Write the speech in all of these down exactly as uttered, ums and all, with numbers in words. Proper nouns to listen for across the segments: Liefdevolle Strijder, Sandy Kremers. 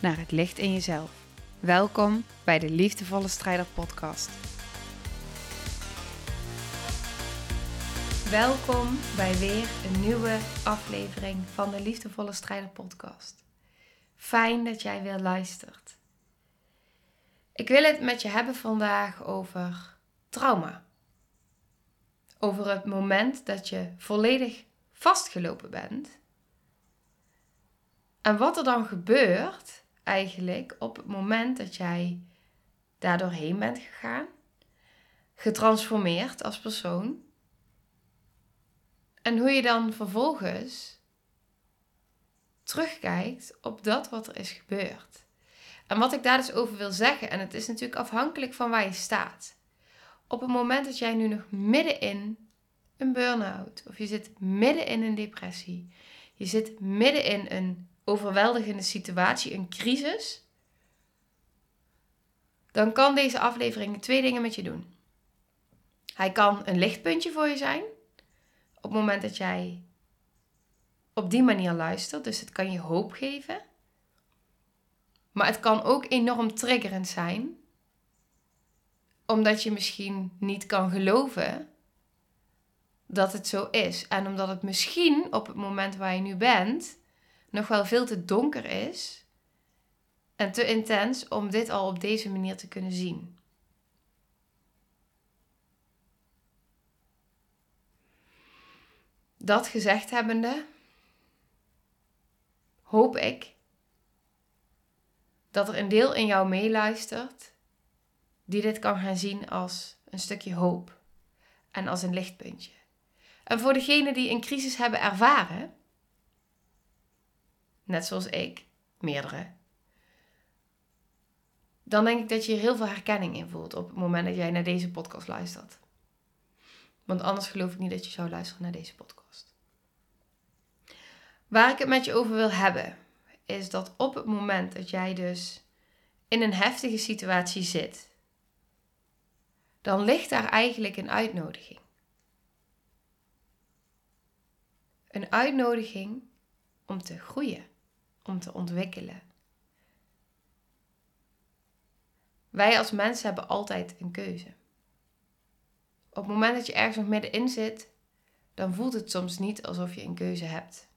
naar het licht in jezelf. Welkom bij de Liefdevolle Strijder podcast. Welkom bij weer een nieuwe aflevering van de Liefdevolle Strijder podcast. Fijn dat jij weer luistert. Ik wil het met je hebben vandaag over trauma. Over het moment dat je volledig vastgelopen bent. En wat er dan gebeurt eigenlijk op het moment dat jij daar doorheen bent gegaan. Getransformeerd als persoon. En hoe je dan vervolgens terugkijkt op dat wat er is gebeurd. En wat ik daar dus over wil zeggen, en het is natuurlijk afhankelijk van waar je staat. Op het moment dat jij nu nog middenin een burn-out, of je zit middenin een depressie, je zit middenin een overweldigende situatie, een crisis, dan kan deze aflevering twee dingen met je doen. Hij kan een lichtpuntje voor je zijn, op het moment dat jij op die manier luistert, dus het kan je hoop geven. Maar het kan ook enorm triggerend zijn, omdat je misschien niet kan geloven dat het zo is. En omdat het misschien op het moment waar je nu bent nog wel veel te donker is en te intens om dit al op deze manier te kunnen zien. Dat gezegd hebbende, hoop ik dat er een deel in jou meeluistert die dit kan gaan zien als een stukje hoop en als een lichtpuntje. En voor degenen die een crisis hebben ervaren, net zoals ik, meerdere, dan denk ik dat je hier heel veel herkenning in voelt op het moment dat jij naar deze podcast luistert. Want anders geloof ik niet dat je zou luisteren naar deze podcast. Waar ik het met je over wil hebben, is dat op het moment dat jij dus in een heftige situatie zit, dan ligt daar eigenlijk een uitnodiging. Een uitnodiging om te groeien, om te ontwikkelen. Wij als mensen hebben altijd een keuze. Op het moment dat je ergens nog middenin zit, dan voelt het soms niet alsof je een keuze hebt.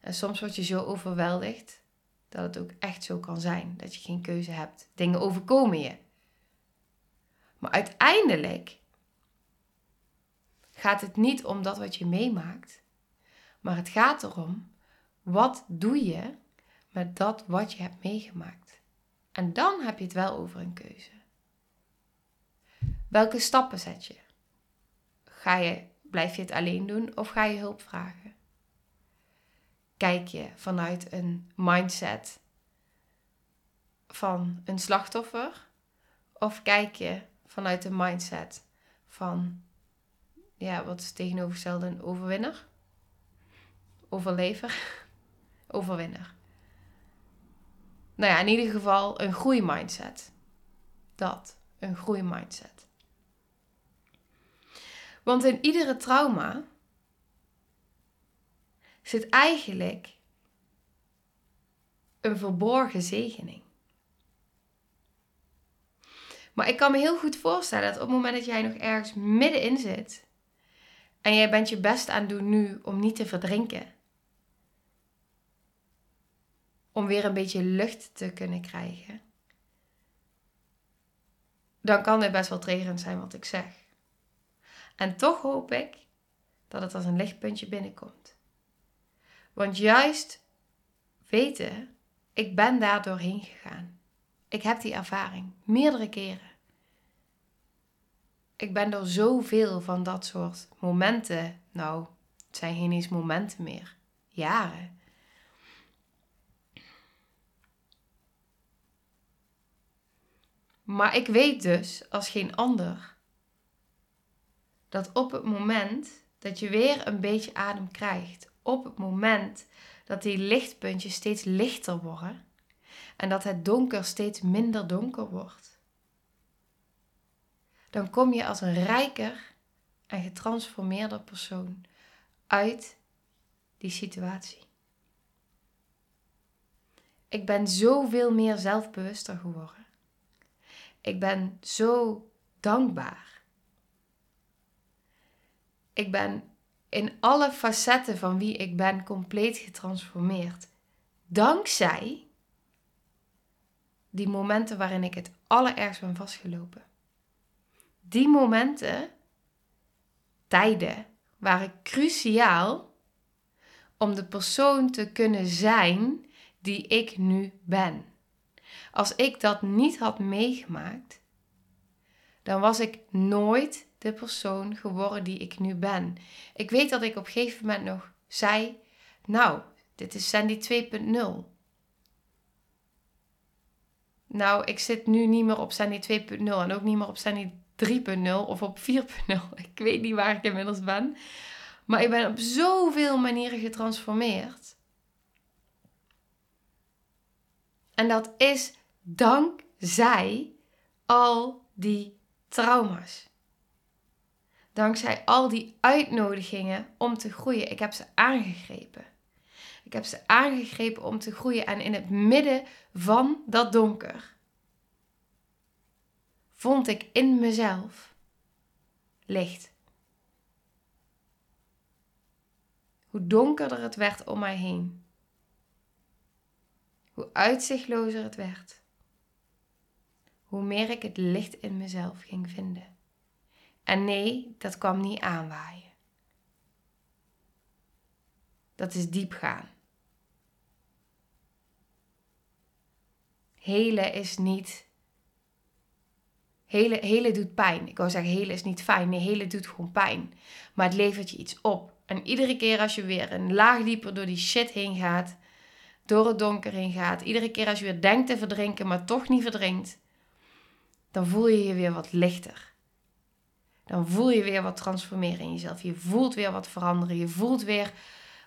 En soms word je zo overweldigd dat het ook echt zo kan zijn dat je geen keuze hebt. Dingen overkomen je. Maar uiteindelijk gaat het niet om dat wat je meemaakt, maar het gaat erom, wat doe je met dat wat je hebt meegemaakt? En dan heb je het wel over een keuze. Welke stappen zet je? Ga je, blijf je het alleen doen of ga je hulp vragen? Kijk je vanuit een mindset van een slachtoffer? Of kijk je vanuit een mindset van, ja, wat is tegenovergestelde, een overwinner? Overlever? Overwinner. Nou ja, in ieder geval een groeimindset. Dat, een groeimindset. Want in iedere trauma zit eigenlijk een verborgen zegening. Maar ik kan me heel goed voorstellen dat op het moment dat jij nog ergens middenin zit en jij bent je best aan het doen nu om niet te verdrinken, om weer een beetje lucht te kunnen krijgen, dan kan dit best wel triggerend zijn wat ik zeg. En toch hoop ik dat het als een lichtpuntje binnenkomt. Want juist weten, ik ben daar doorheen gegaan. Ik heb die ervaring, meerdere keren. Ik ben door zoveel van dat soort momenten, nou, het zijn geen eens momenten meer, jaren. Maar ik weet dus als geen ander dat op het moment dat je weer een beetje adem krijgt, op het moment dat die lichtpuntjes steeds lichter worden en dat het donker steeds minder donker wordt, dan kom je als een rijker en getransformeerder persoon uit die situatie. Ik ben zoveel meer zelfbewuster geworden. Ik ben zo dankbaar. Ik ben in alle facetten van wie ik ben compleet getransformeerd. Dankzij die momenten waarin ik het allerergst ben vastgelopen. Die momenten, tijden, waren cruciaal om de persoon te kunnen zijn die ik nu ben. Als ik dat niet had meegemaakt, dan was ik nooit de persoon geworden die ik nu ben. Ik weet dat ik op een gegeven moment nog zei, nou, dit is Sandy twee punt nul. Nou, ik zit nu niet meer op Sandy twee punt nul en ook niet meer op Sandy drie punt nul of op vier punt nul. Ik weet niet waar ik inmiddels ben. Maar ik ben op zoveel manieren getransformeerd. En dat is dankzij al die trauma's. Dankzij al die uitnodigingen om te groeien. Ik heb ze aangegrepen. Ik heb ze aangegrepen om te groeien. En in het midden van dat donker vond ik in mezelf licht. Hoe donkerder het werd om mij heen. Hoe uitzichtlozer het werd. Hoe meer ik het licht in mezelf ging vinden. En nee, dat kwam niet aanwaaien. Dat is diep gaan. Helen is niet... Helen, helen doet pijn. Ik wou zeggen, helen is niet fijn. Nee, helen doet gewoon pijn. Maar het levert je iets op. En iedere keer als je weer een laag dieper door die shit heen gaat, door het donker heen gaat, iedere keer als je weer denkt te verdrinken, maar toch niet verdrinkt, dan voel je je weer wat lichter. Dan voel je weer wat transformeren in jezelf. Je voelt weer wat veranderen. Je voelt weer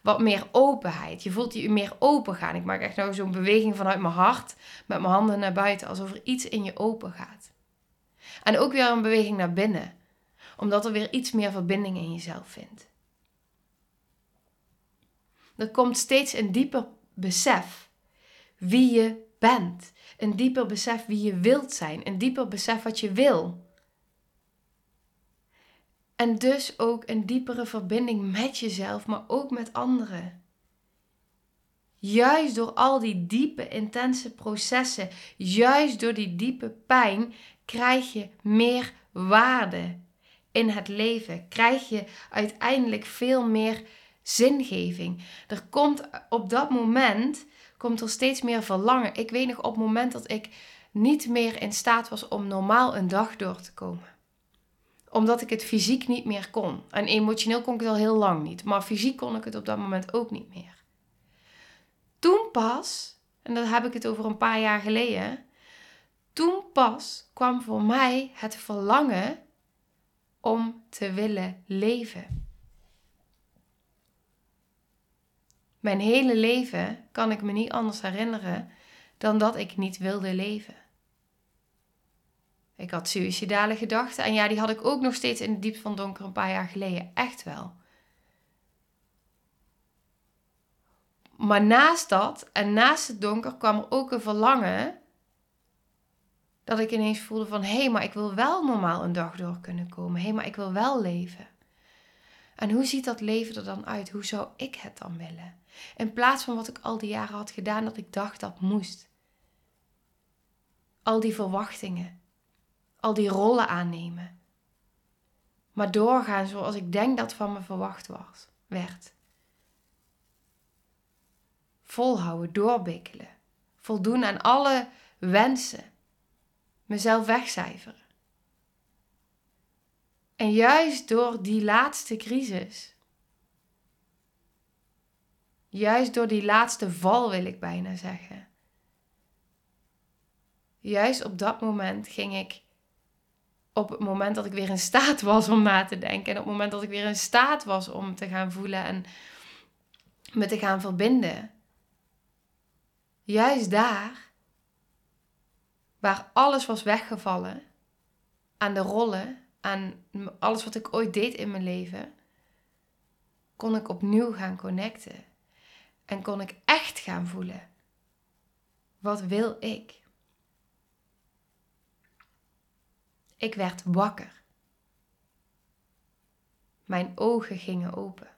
wat meer openheid. Je voelt je meer open gaan. Ik maak echt nou zo'n beweging vanuit mijn hart, met mijn handen naar buiten, alsof er iets in je open gaat. En ook weer een beweging naar binnen, omdat er weer iets meer verbinding in jezelf vindt. Er komt steeds een dieper besef wie je bent. Een dieper besef wie je wilt zijn. Een dieper besef wat je wil. En dus ook een diepere verbinding met jezelf, maar ook met anderen. Juist door al die diepe, intense processen, juist door die diepe pijn, krijg je meer waarde in het leven. Krijg je uiteindelijk veel meer zingeving. Er komt op dat moment komt er steeds meer verlangen. Ik weet nog op het moment dat ik niet meer in staat was om normaal een dag door te komen. Omdat ik het fysiek niet meer kon. En emotioneel kon ik het al heel lang niet. Maar fysiek kon ik het op dat moment ook niet meer. Toen pas, en dan heb ik het over een paar jaar geleden. Toen pas kwam voor mij het verlangen om te willen leven. Mijn hele leven kan ik me niet anders herinneren dan dat ik niet wilde leven. Ik had suïcidale gedachten en ja, die had ik ook nog steeds in het diep van donker een paar jaar geleden. Echt wel. Maar naast dat en naast het donker kwam er ook een verlangen dat ik ineens voelde van, hé, hey, maar ik wil wel normaal een dag door kunnen komen. Hé, hey, maar ik wil wel leven. En hoe ziet dat leven er dan uit? Hoe zou ik het dan willen? In plaats van wat ik al die jaren had gedaan, dat ik dacht dat moest. Al die verwachtingen. Al die rollen aannemen. Maar doorgaan zoals ik denk dat van me verwacht was, werd. Volhouden, doorbikkelen. Voldoen aan alle wensen. Mezelf wegcijferen. En juist door die laatste crisis, juist door die laatste val wil ik bijna zeggen, juist op dat moment ging ik, op het moment dat ik weer in staat was om na te denken. En op het moment dat ik weer in staat was om te gaan voelen en me te gaan verbinden. Juist daar, waar alles was weggevallen, aan de rollen, aan alles wat ik ooit deed in mijn leven, kon ik opnieuw gaan connecten. En kon ik echt gaan voelen. Wat wil ik? Ik werd wakker. Mijn ogen gingen open.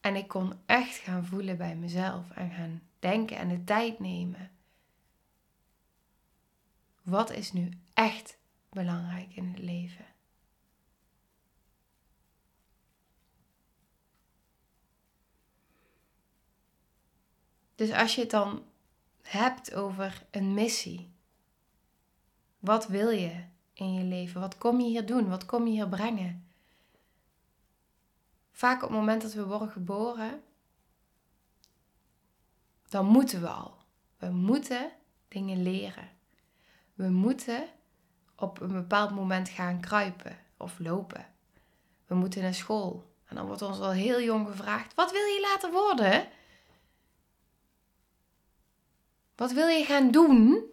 En ik kon echt gaan voelen bij mezelf en gaan denken en de tijd nemen. Wat is nu echt belangrijk in het leven? Dus als je het dan hebt over een missie. Wat wil je in je leven? Wat kom je hier doen? Wat kom je hier brengen? Vaak op het moment dat we worden geboren, dan moeten we al. We moeten dingen leren. We moeten op een bepaald moment gaan kruipen of lopen. We moeten naar school. En dan wordt ons al heel jong gevraagd, wat wil je later worden? Wat wil je gaan doen?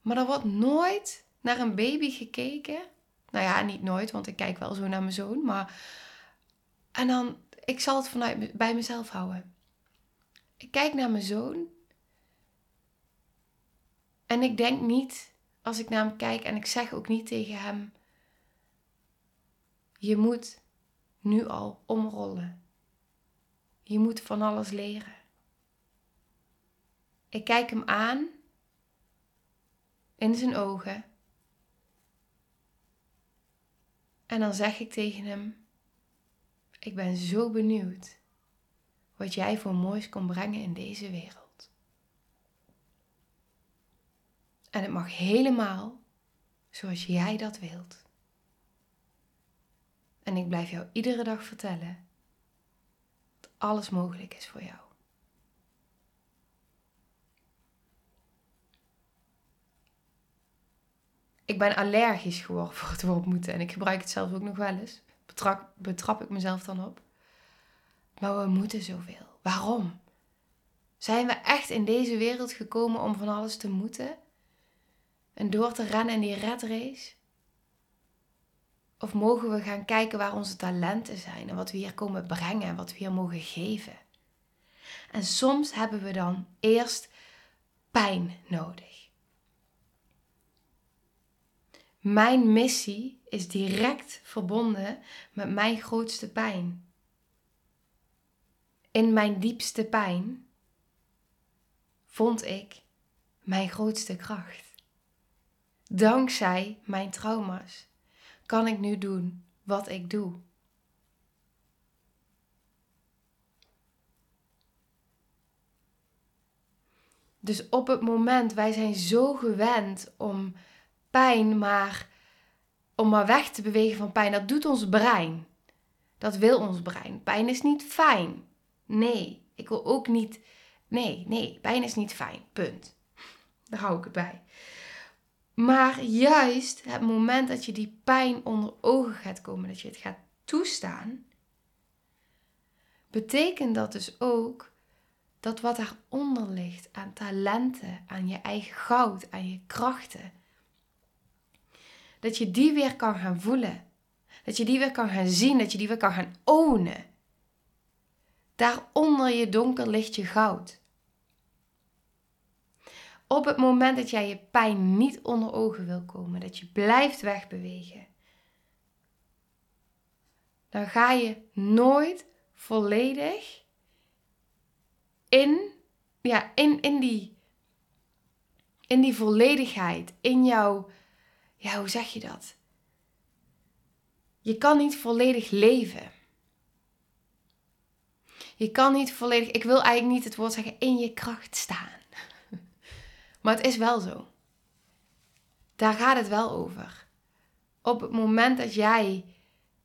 Maar er wordt nooit naar een baby gekeken. Nou ja, niet nooit, want ik kijk wel zo naar mijn zoon. Maar... En dan, ik zal het vanuit bij mezelf houden. Ik kijk naar mijn zoon. En ik denk niet, als ik naar hem kijk, en ik zeg ook niet tegen hem. Je moet nu al omrollen. Je moet van alles leren. Ik kijk hem aan. In zijn ogen. En dan zeg ik tegen hem. Ik ben zo benieuwd. Wat jij voor moois kon brengen in deze wereld. En het mag helemaal zoals jij dat wilt. En ik blijf jou iedere dag vertellen. Alles mogelijk is voor jou. Ik ben allergisch geworden voor het woord moeten. En ik gebruik het zelf ook nog wel eens. Betrap, betrap ik mezelf dan op. Maar we moeten zoveel. Waarom? Zijn we echt in deze wereld gekomen om van alles te moeten? En door te rennen in die red race? Of mogen we gaan kijken waar onze talenten zijn en wat we hier komen brengen en wat we hier mogen geven. En soms hebben we dan eerst pijn nodig. Mijn missie is direct verbonden met mijn grootste pijn. In mijn diepste pijn vond ik mijn grootste kracht. Dankzij mijn trauma's. Kan ik nu doen wat ik doe? Dus op het moment, wij zijn zo gewend om pijn maar, om maar weg te bewegen van pijn. Dat doet ons brein. Dat wil ons brein. Pijn is niet fijn. Nee, ik wil ook niet... Nee, nee, pijn is niet fijn. Punt. Daar hou ik het bij. Maar juist het moment dat je die pijn onder ogen gaat komen, dat je het gaat toestaan, betekent dat dus ook dat wat daaronder ligt aan talenten, aan je eigen goud, aan je krachten, dat je die weer kan gaan voelen. Dat je die weer kan gaan zien, dat je die weer kan gaan ownen. Daaronder je donker ligt je goud. Op het moment dat jij je pijn niet onder ogen wil komen, dat je blijft wegbewegen, dan ga je nooit volledig in, ja, in, in, die, in die volledigheid, in jouw, ja, hoe zeg je dat? Je kan niet volledig leven. Je kan niet volledig, ik wil eigenlijk niet het woord zeggen, in je kracht staan. Maar het is wel zo. Daar gaat het wel over. Op het moment dat jij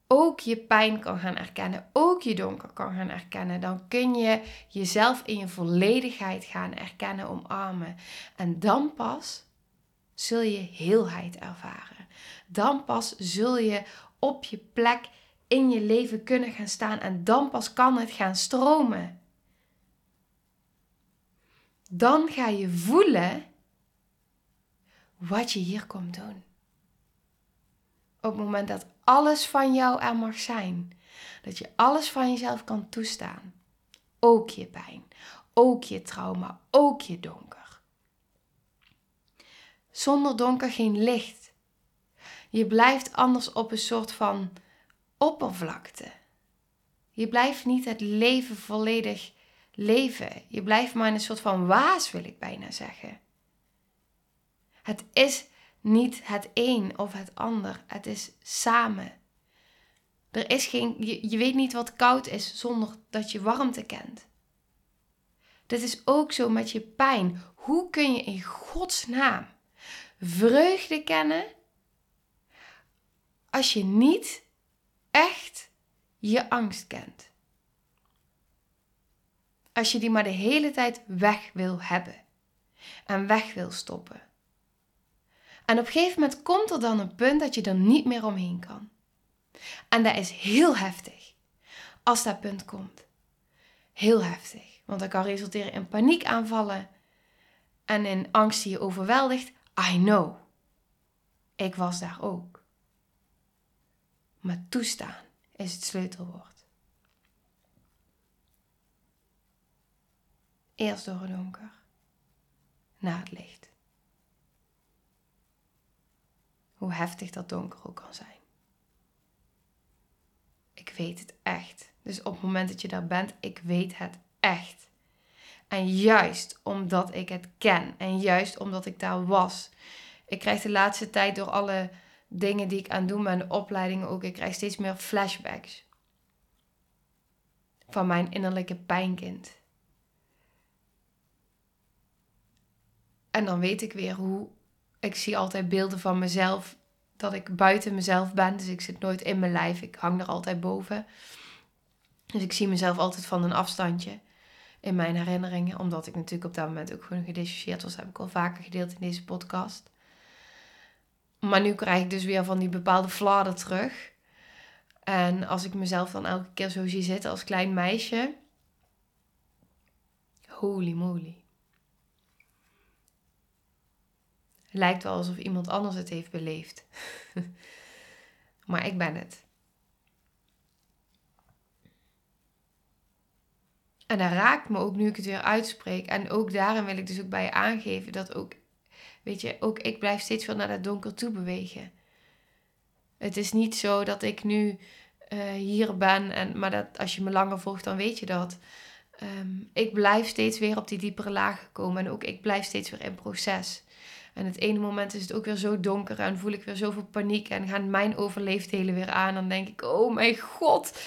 ook je pijn kan gaan erkennen, ook je donker kan gaan erkennen, dan kun je jezelf in je volledigheid gaan erkennen, omarmen. En dan pas zul je heelheid ervaren. Dan pas zul je op je plek in je leven kunnen gaan staan en dan pas kan het gaan stromen. Dan ga je voelen wat je hier komt doen. Op het moment dat alles van jou er mag zijn. Dat je alles van jezelf kan toestaan. Ook je pijn. Ook je trauma. Ook je donker. Zonder donker geen licht. Je blijft anders op een soort van oppervlakte. Je blijft niet het leven volledig leven. Je blijft maar in een soort van waas, wil ik bijna zeggen. Het is niet het een of het ander. Het is samen. Er is geen, je, je weet niet wat koud is zonder dat je warmte kent. Dit is ook zo met je pijn. Hoe kun je in godsnaam vreugde kennen als je niet echt je angst kent? Als je die maar de hele tijd weg wil hebben en weg wil stoppen. En op een gegeven moment komt er dan een punt dat je er niet meer omheen kan. En dat is heel heftig. Als dat punt komt. Heel heftig. Want dat kan resulteren in paniekaanvallen. En in angst die je overweldigt. I know. Ik was daar ook. Maar toestaan is het sleutelwoord. Eerst door het donker. Naar het licht. Hoe heftig dat donker ook kan zijn. Ik weet het echt. Dus op het moment dat je daar bent, ik weet het echt. En juist omdat ik het ken. En juist omdat ik daar was. Ik krijg de laatste tijd door alle dingen die ik aan het doen ben, de opleidingen ook, ik krijg steeds meer flashbacks. Van mijn innerlijke pijnkind. En dan weet ik weer hoe. Ik zie altijd beelden van mezelf, dat ik buiten mezelf ben. Dus ik zit nooit in mijn lijf, ik hang er altijd boven. Dus ik zie mezelf altijd van een afstandje in mijn herinneringen. Omdat ik natuurlijk op dat moment ook gewoon gedissocieerd was. Dat heb ik al vaker gedeeld in deze podcast. Maar nu krijg ik dus weer van die bepaalde fladder terug. En als ik mezelf dan elke keer zo zie zitten als klein meisje. Holy moly. Lijkt wel alsof iemand anders het heeft beleefd. Maar ik ben het. En dat raakt me ook nu ik het weer uitspreek. En ook daarin wil ik dus ook bij je aangeven dat ook, weet je, ook ik blijf steeds wel naar dat donker toe bewegen. Het is niet zo dat ik nu uh, hier ben, en, maar dat, als je me langer volgt dan weet je dat. Um, ik blijf steeds weer op die diepere lagen komen en ook ik blijf steeds weer in proces. En het ene moment is het ook weer zo donker en voel ik weer zoveel paniek en gaan mijn overleefdheden weer aan. Dan denk ik, oh mijn god,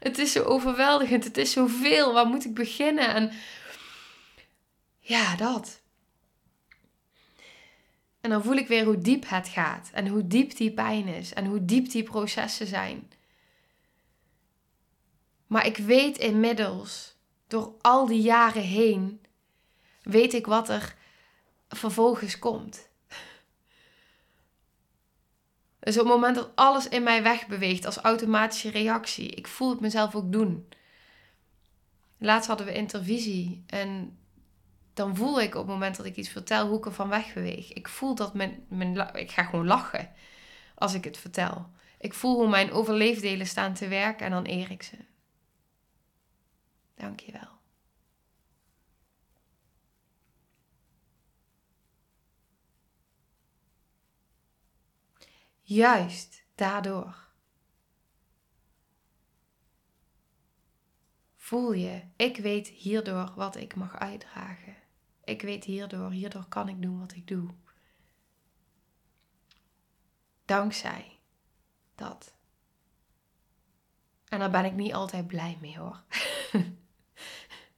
het is zo overweldigend, het is zoveel, waar moet ik beginnen? En ja, dat. En dan voel ik weer hoe diep het gaat en hoe diep die pijn is en hoe diep die processen zijn. Maar ik weet inmiddels, door al die jaren heen, weet ik wat er vervolgens komt. Dus op het moment dat alles in mij wegbeweegt als automatische reactie, ik voel het mezelf ook doen. Laatst hadden we intervisie en dan voel ik op het moment dat ik iets vertel hoe ik er van wegbeweeg. Ik voel dat mijn, mijn, ik ga gewoon lachen als ik het vertel. Ik voel hoe mijn overleefdelen staan te werken en dan eer ik ze. Dank je wel. Juist daardoor voel je, ik weet hierdoor wat ik mag uitdragen. Ik weet hierdoor, hierdoor kan ik doen wat ik doe. Dankzij dat. En daar ben ik niet altijd blij mee hoor.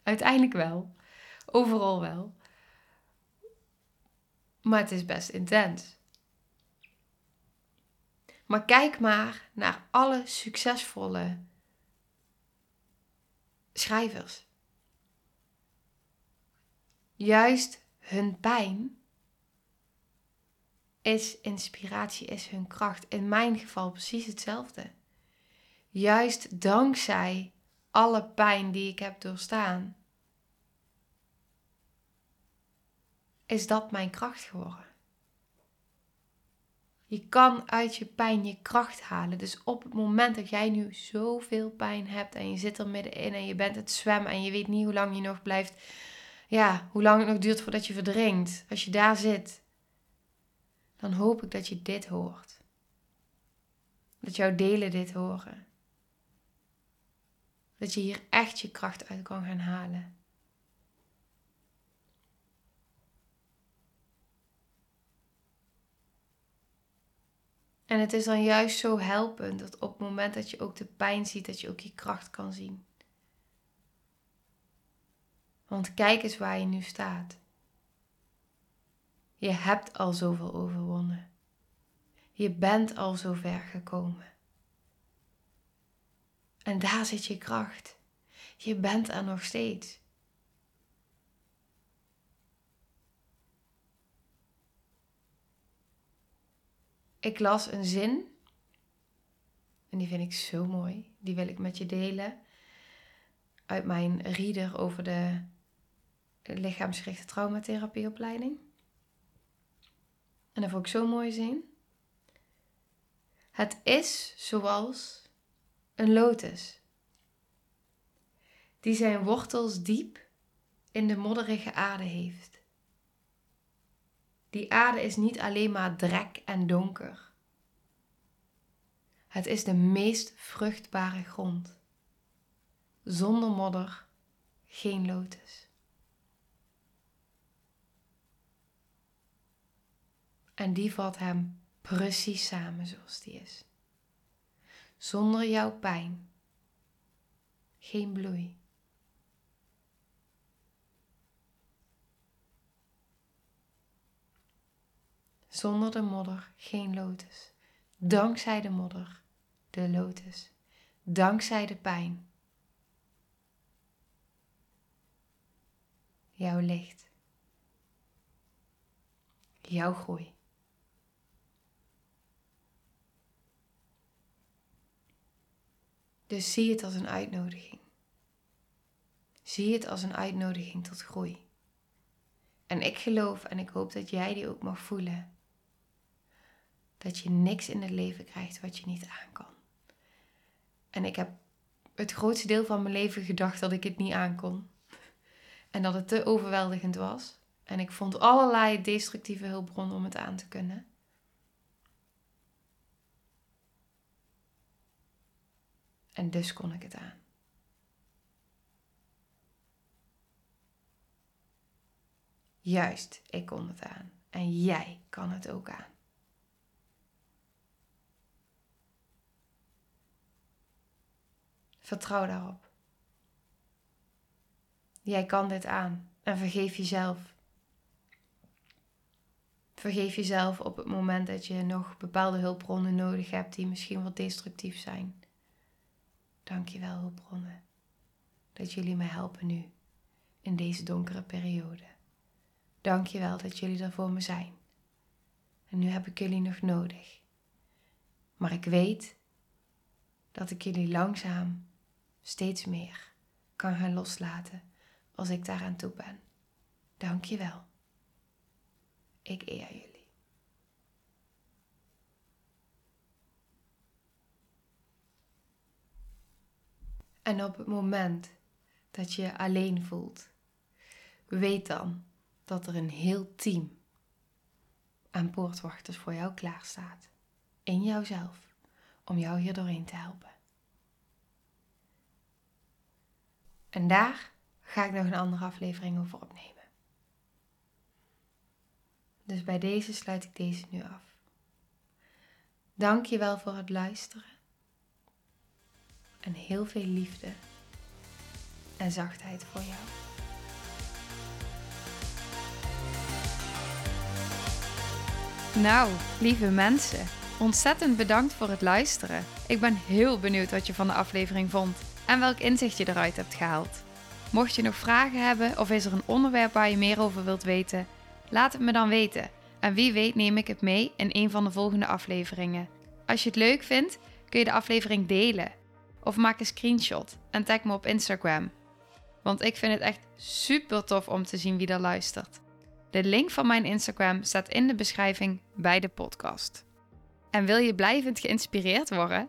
Uiteindelijk wel. Overal wel. Maar het is best intens. Maar kijk maar naar alle succesvolle schrijvers. Juist hun pijn is inspiratie, is hun kracht. In mijn geval precies hetzelfde. Juist dankzij alle pijn die ik heb doorstaan, is dat mijn kracht geworden. Je kan uit je pijn je kracht halen. Dus op het moment dat jij nu zoveel pijn hebt en je zit er middenin en je bent het zwemmen en je weet niet hoe lang je nog blijft, ja, hoe lang het nog duurt voordat je verdrinkt. Als je daar zit, dan hoop ik dat je dit hoort. Dat jouw delen dit horen. Dat je hier echt je kracht uit kan gaan halen. En het is dan juist zo helpend dat op het moment dat je ook de pijn ziet, dat je ook je kracht kan zien. Want kijk eens waar je nu staat. Je hebt al zoveel overwonnen. Je bent al zo ver gekomen. En daar zit je kracht. Je bent er nog steeds. Ik las een zin. En die vind ik zo mooi. Die wil ik met je delen. Uit mijn reader over de lichaamsgerichte traumatherapieopleiding. En dat vond ik zo'n mooie zin. Het is zoals een lotus. Die zijn wortels diep in de modderige aarde heeft. Die aarde is niet alleen maar drek en donker. Het is de meest vruchtbare grond. Zonder modder, geen lotus. En die vat hem precies samen zoals die is. Zonder jouw pijn, geen bloei. Zonder de modder geen lotus. Dankzij de modder de lotus. Dankzij de pijn. Jouw licht. Jouw groei. Dus zie het als een uitnodiging. Zie het als een uitnodiging tot groei. En ik geloof en ik hoop dat jij die ook mag voelen. Dat je niks in het leven krijgt wat je niet aan kan. En ik heb het grootste deel van mijn leven gedacht dat ik het niet aan kon. En dat het te overweldigend was. En ik vond allerlei destructieve hulpbronnen om het aan te kunnen. En dus kon ik het aan. Juist, ik kon het aan. En jij kan het ook aan. Vertrouw daarop. Jij kan dit aan en vergeef jezelf. Vergeef jezelf op het moment dat je nog bepaalde hulpbronnen nodig hebt die misschien wat destructief zijn. Dankjewel hulpbronnen dat jullie me helpen nu in deze donkere periode. Dankjewel dat jullie er voor me zijn. En nu heb ik jullie nog nodig. Maar ik weet dat ik jullie langzaam steeds meer kan gaan loslaten als ik daaraan toe ben. Dank je wel. Ik eer jullie. En op het moment dat je je alleen voelt, weet dan dat er een heel team aan poortwachters voor jou klaarstaat. In jouzelf, om jou hier doorheen te helpen. En daar ga ik nog een andere aflevering over opnemen. Dus bij deze sluit ik deze nu af. Dank je wel voor het luisteren. En heel veel liefde en zachtheid voor jou. Nou, lieve mensen. Ontzettend bedankt voor het luisteren. Ik ben heel benieuwd wat je van de aflevering vond en welk inzicht je eruit hebt gehaald. Mocht je nog vragen hebben of is er een onderwerp waar je meer over wilt weten, laat het me dan weten. En wie weet neem ik het mee in een van de volgende afleveringen. Als je het leuk vindt, kun je de aflevering delen. Of maak een screenshot en tag me op Instagram. Want ik vind het echt super tof om te zien wie er luistert. De link van mijn Instagram staat in de beschrijving bij de podcast. En wil je blijvend geïnspireerd worden?